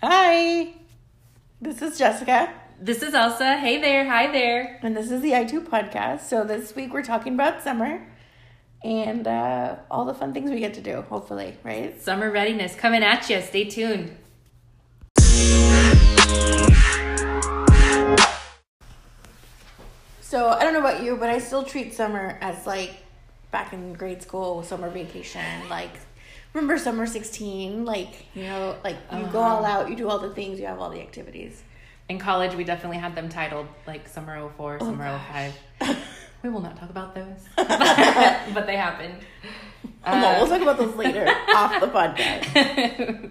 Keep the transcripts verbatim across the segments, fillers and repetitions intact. Hi, this is Jessica. This is Elsa. Hey there. Hi there. And this is the I two podcast. So this week we're talking about summer and uh, all the fun things we get to do, hopefully, right? Summer readiness coming at you. Stay tuned. So I don't know about you, but I still treat summer as like back in grade school, summer vacation, like remember summer sixteen, like, you know, like you uh-huh. go all out, you do all the things, you have all the activities. In college, we definitely had them titled like summer oh four, oh, summer gosh. oh five. We will not talk about those, but they happened. Um, no, we'll talk about those later off the podcast.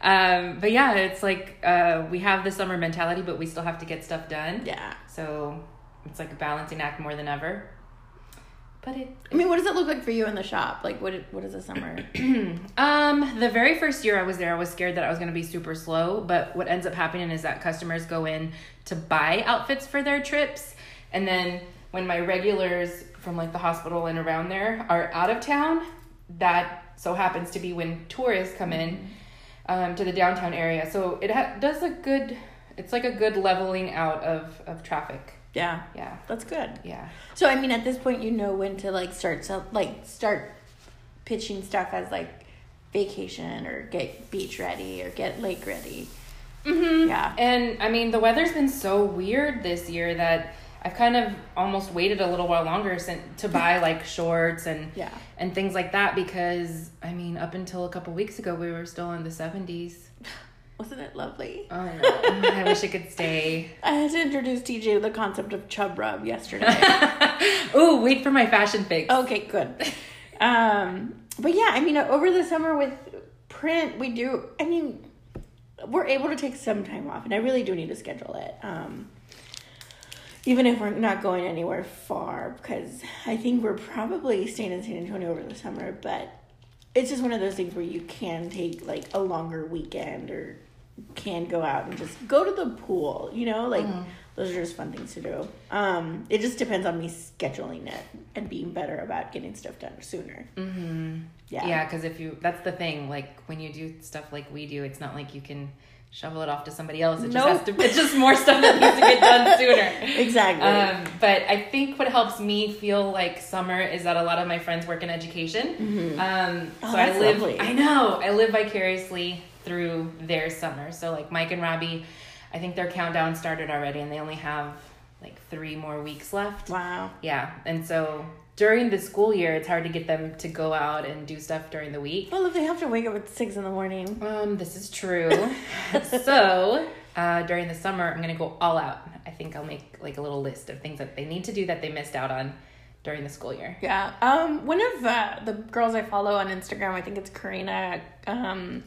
Um, but yeah, it's like uh, we have the summer mentality, but we still have to get stuff done. Yeah. So it's like a balancing act more than ever. But it, it, I mean, what does it look like for you in the shop? Like, what what is a summer? um, the very first year I was there, I was scared that I was going to be super slow. But what ends up happening is that customers go in to buy outfits for their trips. And then when my regulars from, like, the hospital and around there are out of town, that so happens to be when tourists come in um, to the downtown area. So it ha- does a good, it's like a good leveling out of, of traffic. Yeah. Yeah. That's good. Yeah. So, I mean, at this point, you know when to, like, start so, like start pitching stuff as, like, vacation or get beach ready or get lake ready. Mm-hmm. Yeah. And, I mean, the weather's been so weird this year that I've kind of almost waited a little while longer to buy, like, shorts and yeah. and things like that because, I mean, up until a couple weeks ago, we were still in the seventies. Wasn't it lovely? Oh, no. I wish it could stay. I had to introduce T J to the concept of chub rub yesterday. Ooh, wait for my fashion fix. Okay, good. Um, but yeah, I mean, over the summer with print, we do, I mean, we're able to take some time off, and I really do need to schedule it. Um, even if we're not going anywhere far, because I think we're probably staying in San Antonio over the summer, but it's just one of those things where you can take, like, a longer weekend or can go out and just go to the pool, you know? Like, mm-hmm. those are just fun things to do. Um, it just depends on me scheduling it and being better about getting stuff done sooner. Mm-hmm. Yeah. Yeah, because if you... That's the thing. Like, when you do stuff like we do, it's not like you can shovel it off to somebody else. It just nope. has to... It's just more stuff that needs to get done sooner. Exactly. Um, but I think what helps me feel like summer is that a lot of my friends work in education. Mm-hmm. Um, oh, so that's I live. Lovely. I know. I live vicariously through their summer. So like Mike and Robbie, I think their countdown started already, and they only have like three more weeks left. Wow. Yeah, and so during the school year, it's hard to get them to go out and do stuff during the week. Well, if they have to wake up at six in the morning. Um, this is true. So, uh, during the summer, I'm going to go all out. I think I'll make like a little list of things that they need to do that they missed out on during the school year. Yeah. Um, one of uh, the girls I follow on Instagram, I think it's Karina, um,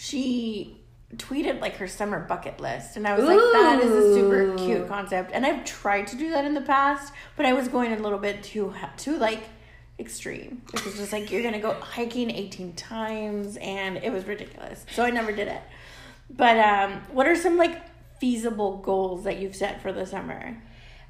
she tweeted like her summer bucket list, and I was Ooh. like, that is a super cute concept, and I've tried to do that in the past, but I was going a little bit too too like extreme. It was just like, you're gonna go hiking eighteen times, and it was ridiculous, so I never did it. But um what are some like feasible goals that you've set for the summer?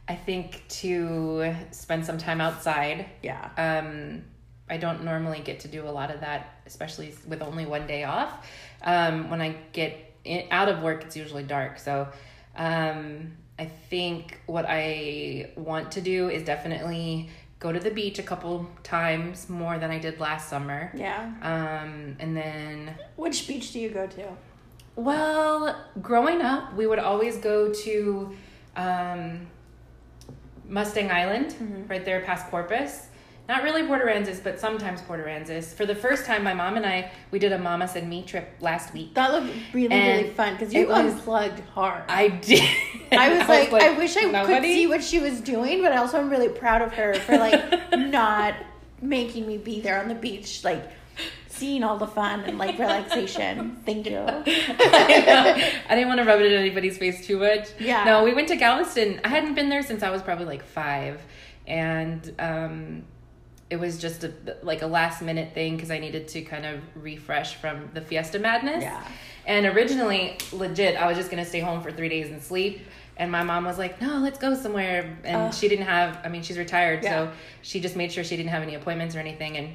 I think to spend some time outside. Yeah. um I don't normally get to do a lot of that, especially with only one day off. Um, when I get in, out of work, it's usually dark. So um, I think what I want to do is definitely go to the beach a couple times more than I did last summer. Yeah. Um, and then... Which beach do you go to? Well, growing up, we would always go to um, Mustang Island, mm-hmm. right there past Corpus. Not really Port Aransas, but sometimes Port Aransas. For the first time, my mom and I, we did a Mama's and Me trip last week. That looked really, and really fun because you was, unplugged hard. I did. I was, I like, was like, I wish I nobody? could see what she was doing, but also I'm really proud of her for like not making me be there on the beach, like seeing all the fun and like relaxation. Thank you. I, I didn't want to rub it in anybody's face too much. Yeah. No, we went to Galveston. I hadn't been there since I was probably like five, and um. It was just a, like a last minute thing because I needed to kind of refresh from the Fiesta Madness. Yeah. And originally, legit, I was just going to stay home for three days and sleep. And my mom was like, no, let's go somewhere. And uh, she didn't have, I mean, she's retired. Yeah. So she just made sure she didn't have any appointments or anything. And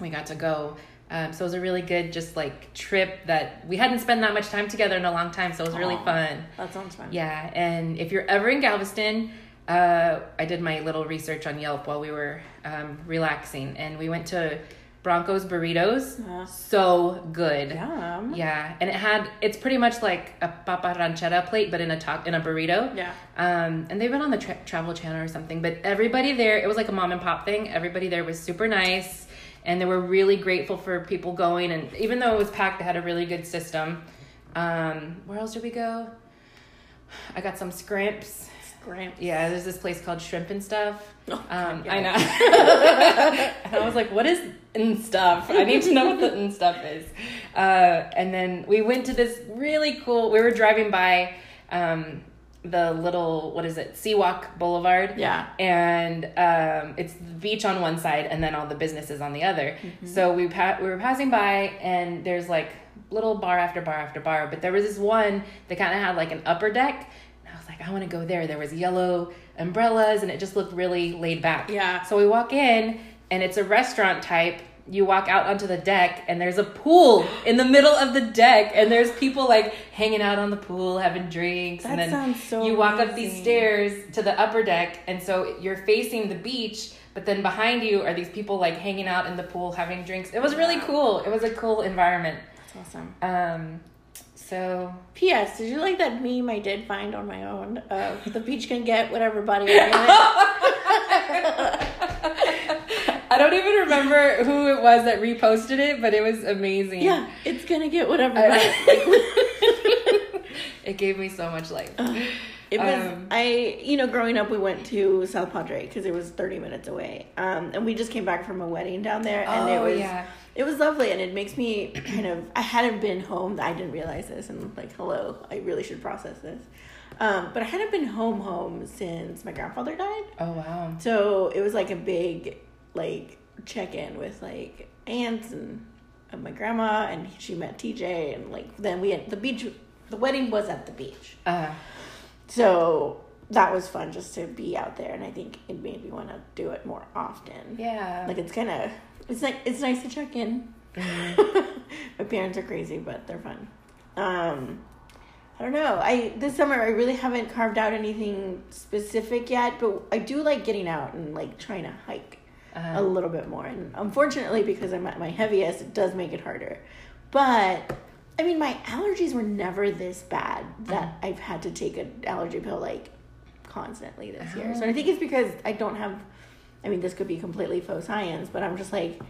we got to go Um, so it was a really good just like trip that we hadn't spent that much time together in a long time. So it was really Aww, fun. That sounds fun. Yeah. And if you're ever in Galveston, uh, I did my little research on Yelp while we were um, relaxing, and we went to Bronco's Burritos. Yeah. So good. Yum. Yeah. And it had, it's pretty much like a papa ranchera plate, but in a top, in a burrito. Yeah. Um, and they've been on the tra- Travel Channel or something, but everybody there, it was like a mom and pop thing. Everybody there was super nice. And they were really grateful for people going. And even though it was packed, they had a really good system. Um, where else did we go? I got some scrimps. Scrimps. Yeah, there's this place called Shrimp and Stuff. Oh, um, I know. And I was like, what is and stuff? I need to know what the and stuff is. Uh, and then we went to this really cool, we were driving by um, the little, what is it, Seawalk Boulevard. Yeah. And um, it's the beach on one side and then all the businesses on the other. Mm-hmm. So we pa- we were passing by, and there's like little bar after bar after bar. But there was this one that kind of had like an upper deck. And I was like, I want to go there. There was yellow umbrellas, and it just looked really laid back. Yeah. So we walk in, and it's a restaurant type. You walk out onto the deck, and there's a pool in the middle of the deck, and there's people like hanging out on the pool, having drinks. That and then sounds so you walk amazing. Up these stairs to the upper deck, and so you're facing the beach, but then behind you are these people like hanging out in the pool, having drinks. It was really cool. It was a cool environment. That's awesome. Um, so P S Did you like that meme I did find on my own of the beach can get whatever body I want? I don't even remember who it was that reposted it, but it was amazing. Yeah, it's going to get whatever. I, it gave me so much life. Uh, it was, um, I, you know, growing up, we went to South Padre because it was thirty minutes away. Um, and we just came back from a wedding down there. And oh, it was, yeah. It was lovely. And it makes me kind of, I hadn't been home. I didn't realize this. And like, hello, I really should process this. Um, but I hadn't been home home since my grandfather died. Oh, wow. So it was like a big... like check in with like aunts and, and my grandma, and she met T J, and like then we had the beach. The wedding was at the beach, uh-huh. So that was fun just to be out there, and I think it made me want to do it more often. Yeah, like it's kind of it's like it's nice to check in. Mm-hmm. My parents are crazy, but they're fun. Um, I don't know. I this summer I really haven't carved out anything specific yet, but I do like getting out and like trying to hike. Um, a little bit more, and unfortunately because I'm at my heaviest it does make it harder, but I mean my allergies were never this bad that uh, I've had to take an allergy pill like constantly this uh, year. So I think it's because I don't have, I mean this could be completely faux science, but I'm just like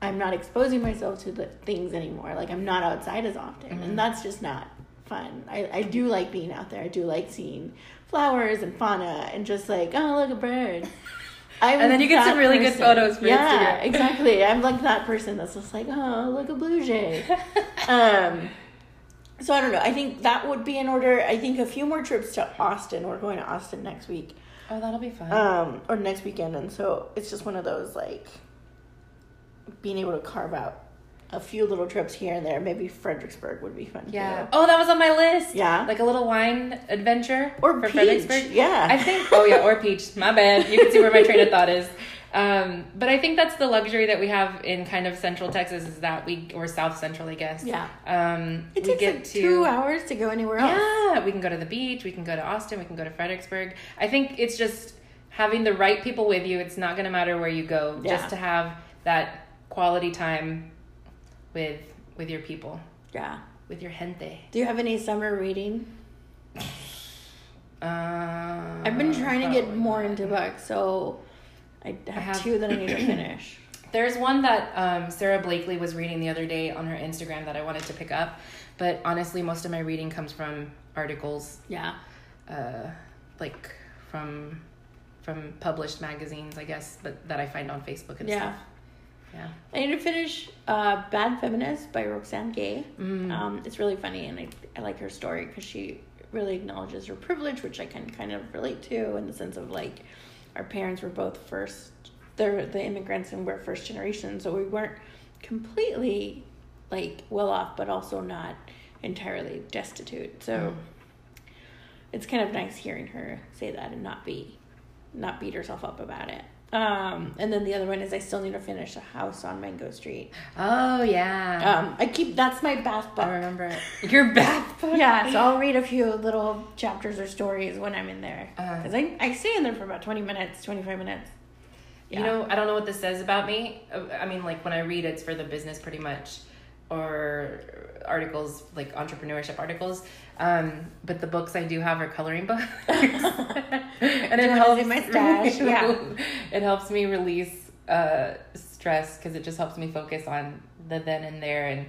I'm not exposing myself to the things anymore, like I'm not outside as often. Mm-hmm. And that's just not fun. I, I do like being out there. I do like seeing flowers and fauna and just like, oh look, a bird. I'm and then you get some really person. Good photos for yeah, Instagram. Yeah, exactly. I'm like that person that's just like, oh, look, a blue jay. um, so I don't know. I think that would be in order. I think a few more trips to Austin. We're going to Austin next week. Oh, that'll be fun. Um, or next weekend. And so it's just one of those, like, being able to carve out a few little trips here and there. Maybe Fredericksburg would be fun, yeah, too. Oh, that was on my list. Yeah. Like a little wine adventure. Or for Peach. Fredericksburg. Yeah. I think, oh yeah, or Peach. My bad. You can see where my train of thought is. Um, but I think that's the luxury that we have in kind of central Texas is that we, or south central, I guess. Yeah. Um, it takes we get like to, two hours to go anywhere else. Yeah. We can go to the beach. We can go to Austin. We can go to Fredericksburg. I think it's just having the right people with you. It's not going to matter where you go. Yeah. Just to have that quality time with with your people. Yeah. With your gente. Do you have any summer reading? Uh, I've been trying to get more into books, so I have, I have two that I need to finish. There's one that um, Sarah Blakely was reading the other day on her Instagram that I wanted to pick up, but honestly, most of my reading comes from articles. Yeah. Uh, like from from published magazines, I guess, but that I find on Facebook and yeah. stuff. Yeah. I need to finish uh, Bad Feminist by Roxane Gay. Mm. Um, it's really funny, and I, I like her story because she really acknowledges her privilege, which I can kind of relate to in the sense of, like, our parents were both first, they're the immigrants, and we're first generation, so we weren't completely, like, well off, but also not entirely destitute. So mm. it's kind of nice hearing her say that and not be, not beat herself up about it. Um, and then the other one is I still need to finish a house on Mango Street. Oh, yeah. Um, I keep, that's my bath book. I remember it. Your bath book? Yeah, so I'll read a few little chapters or stories when I'm in there. Because uh, I, I stay in there for about twenty minutes, twenty-five minutes. Yeah. You know, I don't know what this says about me. I mean, like, when I read, it's for the business pretty much, or articles, like entrepreneurship articles. Um, but the books I do have are coloring books. And it helps my stash. Yeah. It helps me release uh, stress because it just helps me focus on the then and there and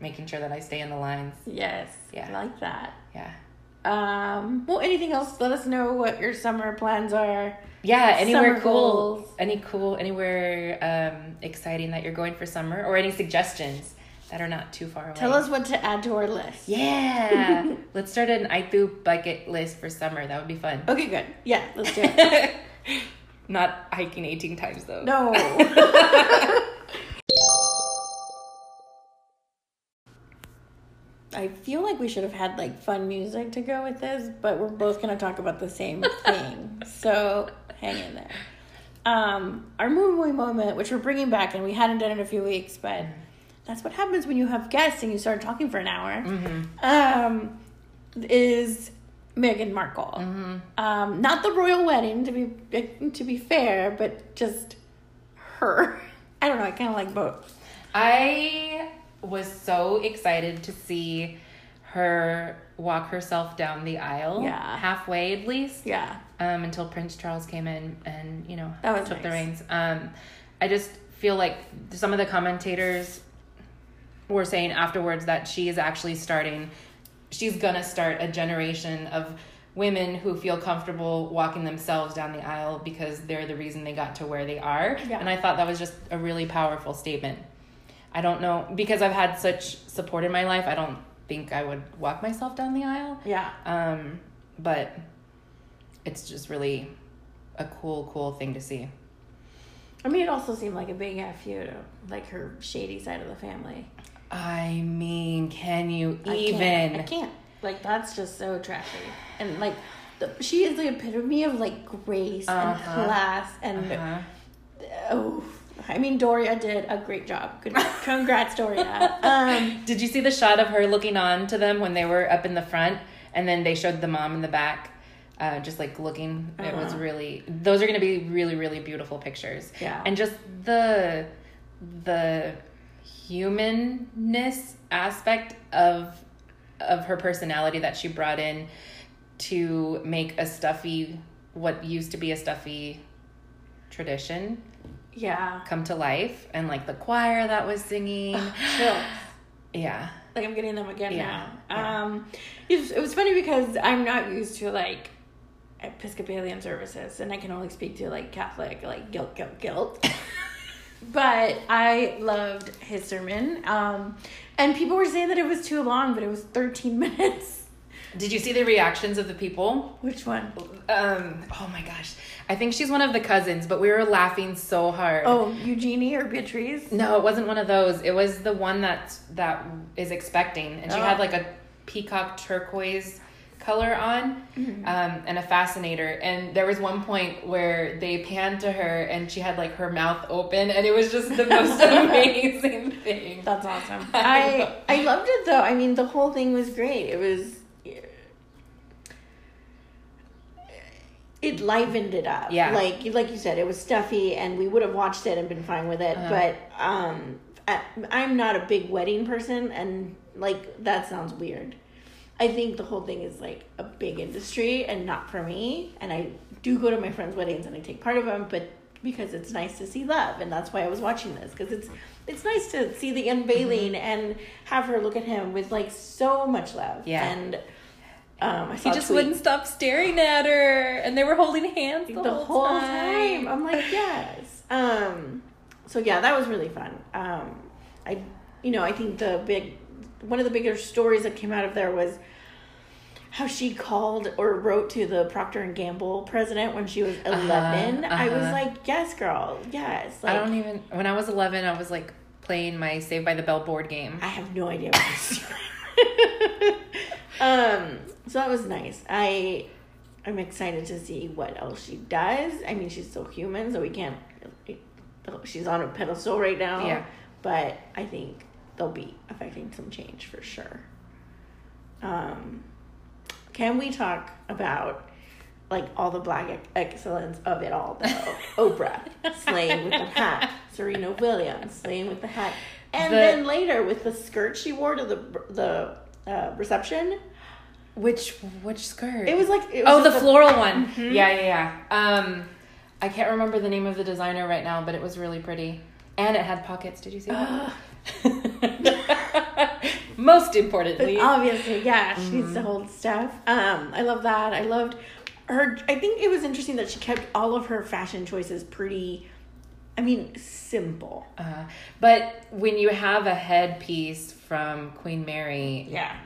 making sure that I stay in the lines. Yes. Yeah. I like that. Yeah. Um, well, anything else? Let us know what your summer plans are. Yeah, anywhere summer cool, goals. any cool, anywhere um, exciting that you're going for summer, or any suggestions that are not too far away. Tell us what to add to our list. Yeah. Let's start an Aitu bucket list for summer. That would be fun. Okay, good. Yeah, let's do it. Not hiking eighteen times, though. No. I feel like we should have had, like, fun music to go with this, but we're both going to talk about the same thing. So hang in there. Um, our movie moment, which we're bringing back, and we hadn't done it in a few weeks, but... that's what happens when you have guests and you start talking for an hour, mm-hmm. um, is Meghan Markle. Mm-hmm. Um, not the royal wedding, to be to be fair, but just her. I don't know. I kind of like both. I was so excited to see her walk herself down the aisle, yeah. halfway at least, yeah. Um, until Prince Charles came in and, you know, that was took nice. the reins. Um, I just feel like some of the commentators... we're saying afterwards that she is actually starting, she's gonna start a generation of women who feel comfortable walking themselves down the aisle because they're the reason they got to where they are. Yeah. And I thought that was just a really powerful statement. I don't know, because I've had such support in my life, I don't think I would walk myself down the aisle. Yeah. Um, but it's just really a cool, cool thing to see. I mean, it also seemed like a big F you to, like, her shady side of the family. I mean, can you even? I can't. I can't. Like, that's just so trashy. And, like, the, she is the epitome of, like, grace uh-huh. and class. And, uh-huh. oh, I mean, Doria did a great job. Good, congrats, Doria. Um, did you see the shot of her looking on to them when they were up in the front? And then they showed the mom in the back. Uh, just like looking, uh-huh. It was really, those are going to be really, really beautiful pictures. Yeah. And just the, the humanness aspect of, of her personality that she brought in to make a stuffy, what used to be a stuffy tradition. Yeah. Come to life. And like the choir that was singing. Oh, yeah. Like I'm getting them again yeah. now. Yeah. Um, it was, it was funny because I'm not used to like, Episcopalian services, and I can only speak to like Catholic, like guilt, guilt, guilt. But I loved his sermon, um, and people were saying that it was too long, but it was thirteen minutes. Did you see the reactions of the people? Which one? Um, oh my gosh, I think she's one of the cousins, but we were laughing so hard. Oh, Eugenie or Beatrice? No, it wasn't one of those. It was the one that that is expecting, and she oh. had like a peacock turquoise color on, mm-hmm. um, and a fascinator. And there was one point where they panned to her and she had like her mouth open, and it was just the most amazing thing. That's awesome. I, I loved it though. I mean, the whole thing was great. It was, it livened it up. Yeah. Like, like you said, it was stuffy and we would have watched it and been fine with it. Uh-huh. But, um, I, I'm not a big wedding person, and like, that sounds weird. I think the whole thing is, like, a big industry and not for me. And I do go to my friends' weddings and I take part of them, but because it's nice to see love. And that's why I was watching this, because it's it's nice to see the unveiling, mm-hmm. and have her look at him with, like, so much love. Yeah. And um, I saw He just wouldn't stop staring at her. And they were holding hands the, the whole time. time. I'm like, yes. Um, so, yeah, that was really fun. Um, I, you know, I think the big... one of the bigger stories that came out of there was how she called or wrote to the Procter and Gamble president when she was eleven. Uh-huh, uh-huh. I was like, yes, girl, yes. Like, I don't even... when I was eleven, I was, like, playing my Saved by the Bell board game. I have no idea what I was doing. Um, so that was nice. I I'm excited to see what else she does. I mean, she's still human, so we can't... She's on a pedestal right now. Yeah. But I think they'll be affecting some change for sure. Um, can we talk about, like, all the black ex- excellence of it all, though? Oprah, slaying with the hat. Serena Williams, slaying with the hat. And the, then later with the skirt she wore to the the uh, reception. Which which skirt? It was like... It was oh, the floral a, one. Mm-hmm. Yeah, yeah, yeah. Um, I can't remember the name of the designer right now, but it was really pretty. And it had pockets. Did you see that? Most importantly. But obviously, yeah. She mm-hmm. needs to hold stuff. Um, I love that. I loved her. I think it was interesting that she kept all of her fashion choices pretty... I mean, simple. Uh, but when you have a headpiece from Queen Mary, yeah,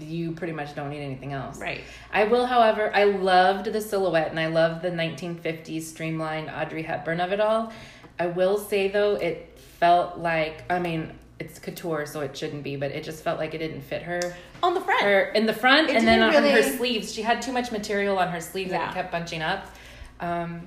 you pretty much don't need anything else. Right. I will, however, I loved the silhouette, and I loved the nineteen fifties streamlined Audrey Hepburn of it all. I will say, though, it felt like, I mean, it's couture, so it shouldn't be, but it just felt like it didn't fit her. On the front. Her, in the front, it and then on really... her sleeves. She had too much material on her sleeves, yeah, and it kept bunching up. Um...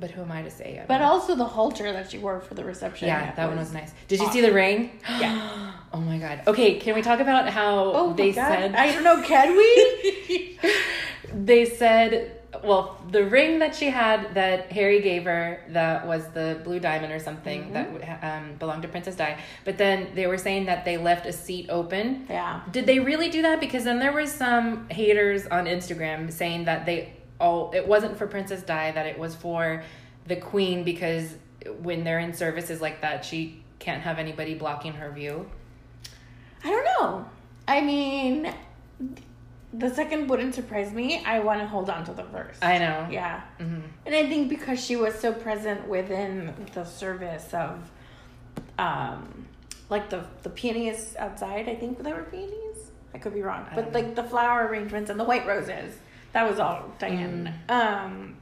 But who am I to say? I but know. Also the halter that she wore for the reception. Yeah, that, that one was nice. Did you awesome. see the ring? Yeah. Oh, my God. Okay, can we talk about how oh they said... I don't know, can we? They said, well, the ring that she had that Harry gave her, that was the blue diamond or something, mm-hmm, that um, belonged to Princess Di. But then they were saying that they left a seat open. Yeah. Did they really do that? Because then there was some haters on Instagram saying that they... Oh, it wasn't for Princess Di, that it was for the Queen, because when they're in services like that, she can't have anybody blocking her view. I don't know. I mean, the second wouldn't surprise me. I want to hold on to the first. I know. Yeah. Mm-hmm. And I think because she was so present within the service of, um, like the, the peonies outside, I think they were peonies. I could be wrong. But like the flower arrangements and the white roses. That was all Diane. Mm. Um,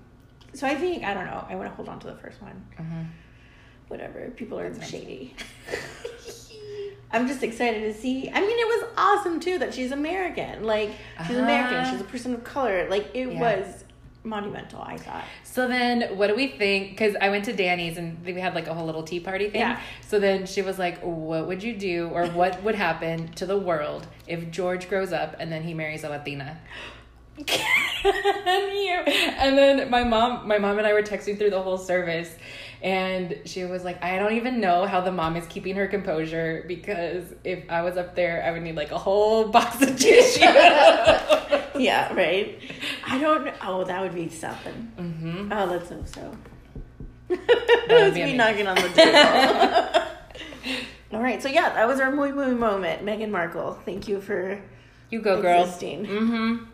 so I think, I don't know, I want to hold on to the first one. Mm-hmm. Whatever. People are That's shady. Nice. I'm just excited to see. I mean, it was awesome, too, that she's American. Like, she's uh-huh. American. She's a person of color. Like, it yeah. was monumental, I thought. So then, what do we think? Because I went to Danny's, and we had, like, a whole little tea party thing. Yeah. So then she was like, what would you do, or what would happen to the world if George grows up and then he marries a Latina? And you and then my mom my mom and I were texting through the whole service, and she was like, I don't even know how the mom is keeping her composure, because if I was up there I would need like a whole box of tissue. Yeah, right. I don't oh that would be something. Mm-hmm. Oh, let's hope so. That was me knocking on the table. All right, so yeah, that was our muy muy moment. Meghan Markle, thank you for you go existing. Girl. Mm-hmm.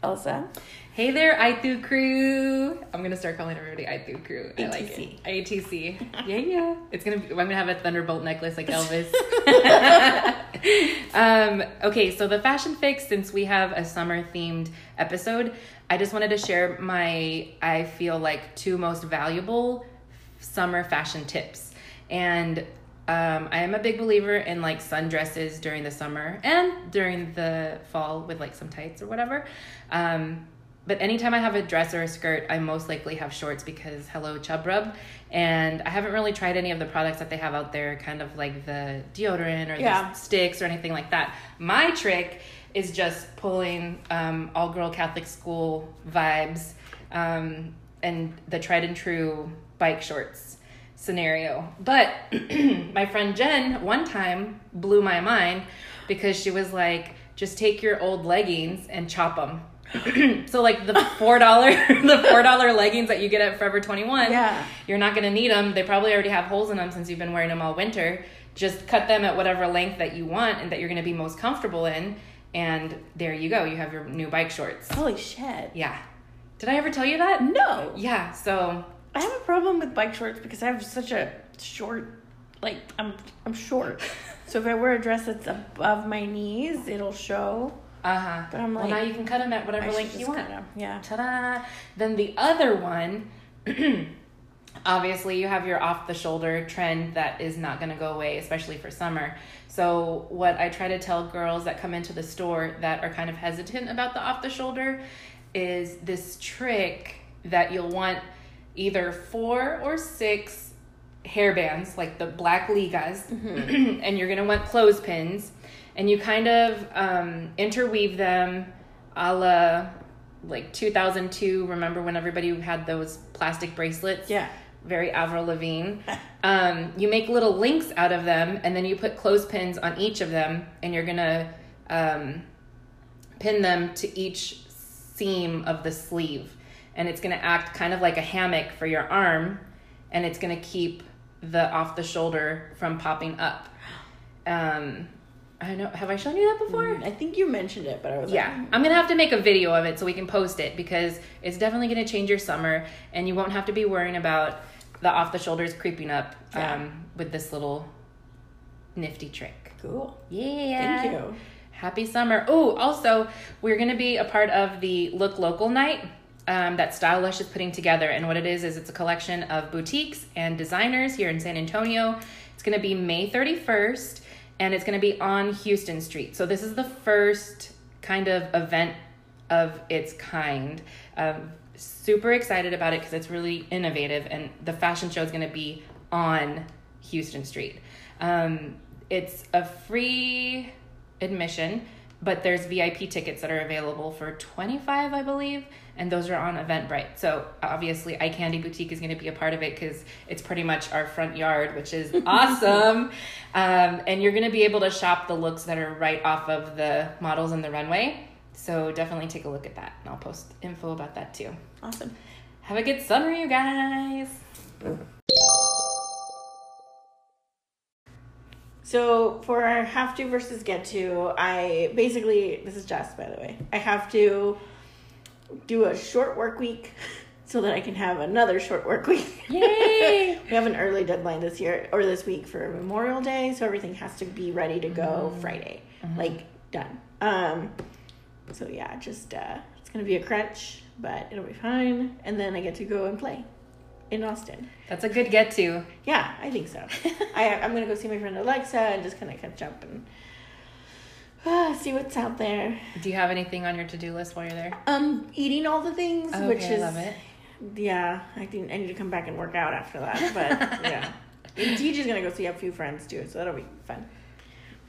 Elsa. Hey there, I T U crew. I'm gonna start calling everybody I T U crew. I A T C. Like it. A T C. Yeah, yeah. It's gonna be, I'm gonna have a thunderbolt necklace like Elvis. um, okay, so the fashion fix, since we have a summer themed episode, I just wanted to share my I feel like two most valuable summer fashion tips. And Um, I am a big believer in like sundresses during the summer and during the fall with like some tights or whatever. Um, but anytime I have a dress or a skirt, I most likely have shorts because hello chub rub. And I haven't really tried any of the products that they have out there, kind of like the deodorant or yeah. the sticks or anything like that. My trick is just pulling um, all girl Catholic school vibes um, and the tried and true bike shorts scenario. But my friend Jen one time blew my mind because she was like, just take your old leggings and chop them. So like the four dollar the four dollar leggings that you get at Forever twenty-one, yeah, you're not going to need them. They probably already have holes in them since you've been wearing them all winter. Just cut them at whatever length that you want and that you're going to be most comfortable in, and there you go, you have your new bike shorts. Holy shit. Yeah. Did I ever tell you that? No. Yeah. So I have a problem with bike shorts because I have such a short, like, I'm I'm short. So if I wear a dress that's above my knees, it'll show. Uh-huh. But I'm like... Well, now you can cut them at whatever length you want. Them. Yeah. Ta-da! Then the other one Obviously, you have your off-the-shoulder trend that is not going to go away, especially for summer. So what I try to tell girls that come into the store that are kind of hesitant about the off-the-shoulder is this trick that you'll want either four or six hairbands, like the black ligas, mm-hmm. and you're going to want clothespins, and you kind of um, interweave them a la like two thousand two, remember when everybody had those plastic bracelets? Yeah. Very Avril Lavigne. um, you make little links out of them, and then you put clothespins on each of them, and you're going to um, pin them to each seam of the sleeve. And it's going to act kind of like a hammock for your arm, and it's going to keep the off-the-shoulder from popping up. Um, I don't know. Have I shown you that before? Mm, I think you mentioned it, but I was yeah. like... Yeah. I'm going to have to make a video of it so we can post it, because it's definitely going to change your summer, and you won't have to be worrying about the off-the-shoulders creeping up yeah. um, with this little nifty trick. Cool. Yeah. Thank you. Happy summer. Oh, also, we're going to be a part of the Look Local Night um, that Style Lush is putting together, and what it is is it's a collection of boutiques and designers here in San Antonio. It's going to be May thirty-first. And it's going to be on Houston Street. So this is the first kind of event of its kind. Um, super excited about it because it's really innovative. And the fashion show is going to be on Houston Street. Um, it's a free admission, but there's V I P tickets that are available for twenty-five dollars, I believe. And those are on Eventbrite. So obviously Eye Candy Boutique is going to be a part of it because it's pretty much our front yard, which is awesome. Um, and you're going to be able to shop the looks that are right off of the models in the runway. So definitely take a look at that. And I'll post info about that too. Awesome. Have a good summer, you guys. So for our have to versus get to, I basically, this is Jess, by the way, I have to do a short work week so that I can have another short work week. Yay! We have an early deadline this year, or this week, for Memorial Day, so everything has to be ready to go mm-hmm. Friday. Mm-hmm. Like, done. Um, so yeah, just, uh, it's going to be a crunch, but it'll be fine. And then I get to go and play. In Austin. That's a good get to. Yeah, I think so. I, I'm going to go see my friend Alexa and just kind of catch up and uh, see what's out there. Do you have anything on your to-do list while you're there? Um, eating all the things, okay, which is... I love it. Yeah, I think I need to come back and work out after that, but yeah. And Gigi's going to go see a few friends too, so that'll be fun.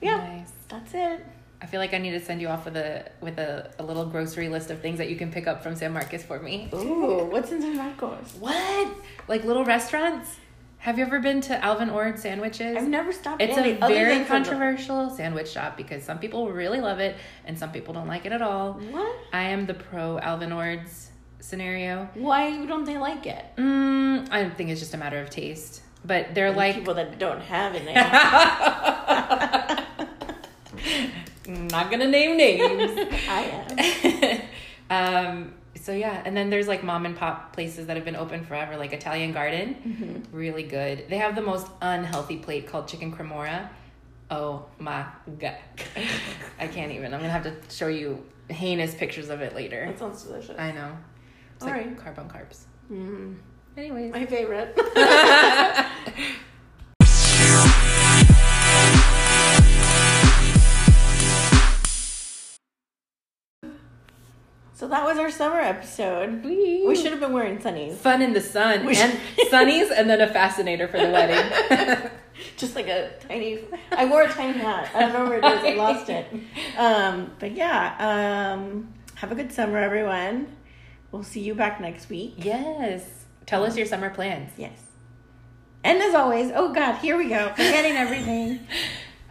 Yeah, nice. That's it. I feel like I need to send you off with a with a, a little grocery list of things that you can pick up from San Marcos for me. Ooh, what's in San Marcos? What? Like little restaurants? Have you ever been to Alvin Ord's sandwiches? I've never stopped. It's a very controversial sandwich shop because some people really love it and some people don't like it at all. What? I am the pro Alvin Ord's scenario. Why don't they like it? Mm, I think it's just a matter of taste. But they're and like people that don't have it. Not gonna name names. I am. um, so yeah, and then there's like mom and pop places that have been open forever, like Italian Garden. Mm-hmm. Really good. They have the most unhealthy plate called chicken cremora. Oh my god, I can't even. I'm gonna have to show you heinous pictures of it later. That sounds delicious. I know. It's all like right. Carb on carbs. Mm. Anyways, my favorite. So that was our summer episode. Wee. We should have been wearing sunnies. Fun in the sun. We and should. Sunnies and then a fascinator for the wedding. Just like a tiny... I wore a tiny hat. I don't know where it is. I lost it. Um, but yeah. Um, have a good summer, everyone. We'll see you back next week. Yes. Tell us your summer plans. Yes. And as always... Oh, God. Here we go. Forgetting everything.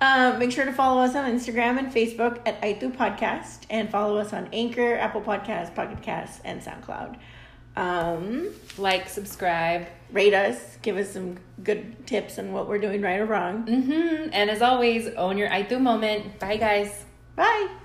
Um, make sure to follow us on Instagram and Facebook at Aitu Podcast, and follow us on Anchor, Apple Podcasts, Pocket Casts, and SoundCloud. Um, like, subscribe, rate us, give us some good tips on what we're doing right or wrong. Mm-hmm. And as always, own your Aitu moment. Bye, guys. Bye.